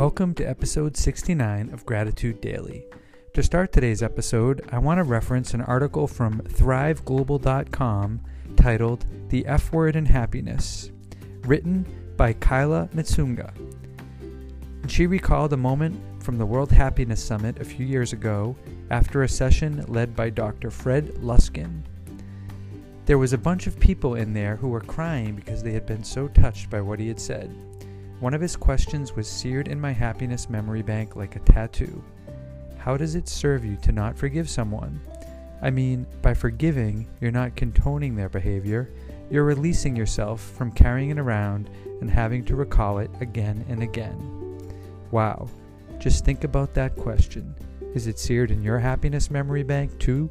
Welcome to episode 69 of Gratitude Daily. To start today's episode, I want to reference an article from ThriveGlobal.com titled The F Word in Happiness, written by Kyla Mitsunga. She recalled a moment from the World Happiness Summit a few years ago after a session led by Dr. Fred Luskin. There was a bunch of people in there who were crying because they had been so touched by what he had said. One of his questions was seared in my happiness memory bank like a tattoo. How does it serve you to not forgive someone? I mean, by forgiving, you're not condoning their behavior. You're releasing yourself from carrying it around and having to recall it again and again. Wow, just think about that question. Is it seared in your happiness memory bank too?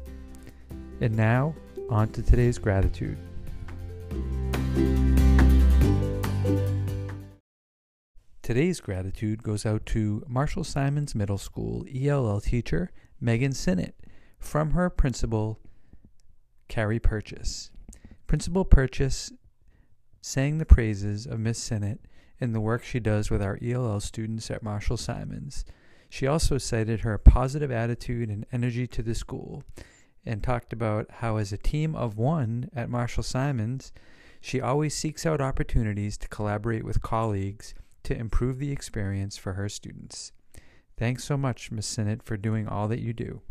And now, on to today's gratitude. Today's gratitude goes out to Marshall Simons Middle School ELL teacher Megan Sinnott from her principal, Carrie Purchase. Principal Purchase sang the praises of Miss Sinnott in the work she does with our ELL students at Marshall Simons. She also cited her positive attitude and energy to the school and talked about how as a team of one at Marshall Simons, she always seeks out opportunities to collaborate with colleagues to improve the experience for her students. Thanks so much, Ms. Sinnott, for doing all that you do.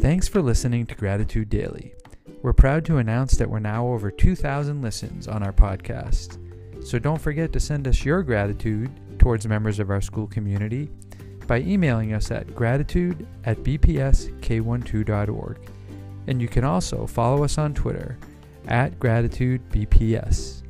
Thanks for listening to Gratitude Daily. We're proud to announce that we're now over 2,000 listens on our podcast. So don't forget to send us your gratitude towards members of our school community by emailing us at gratitude@bpsk12.org. And you can also follow us on Twitter at GratitudeBPS.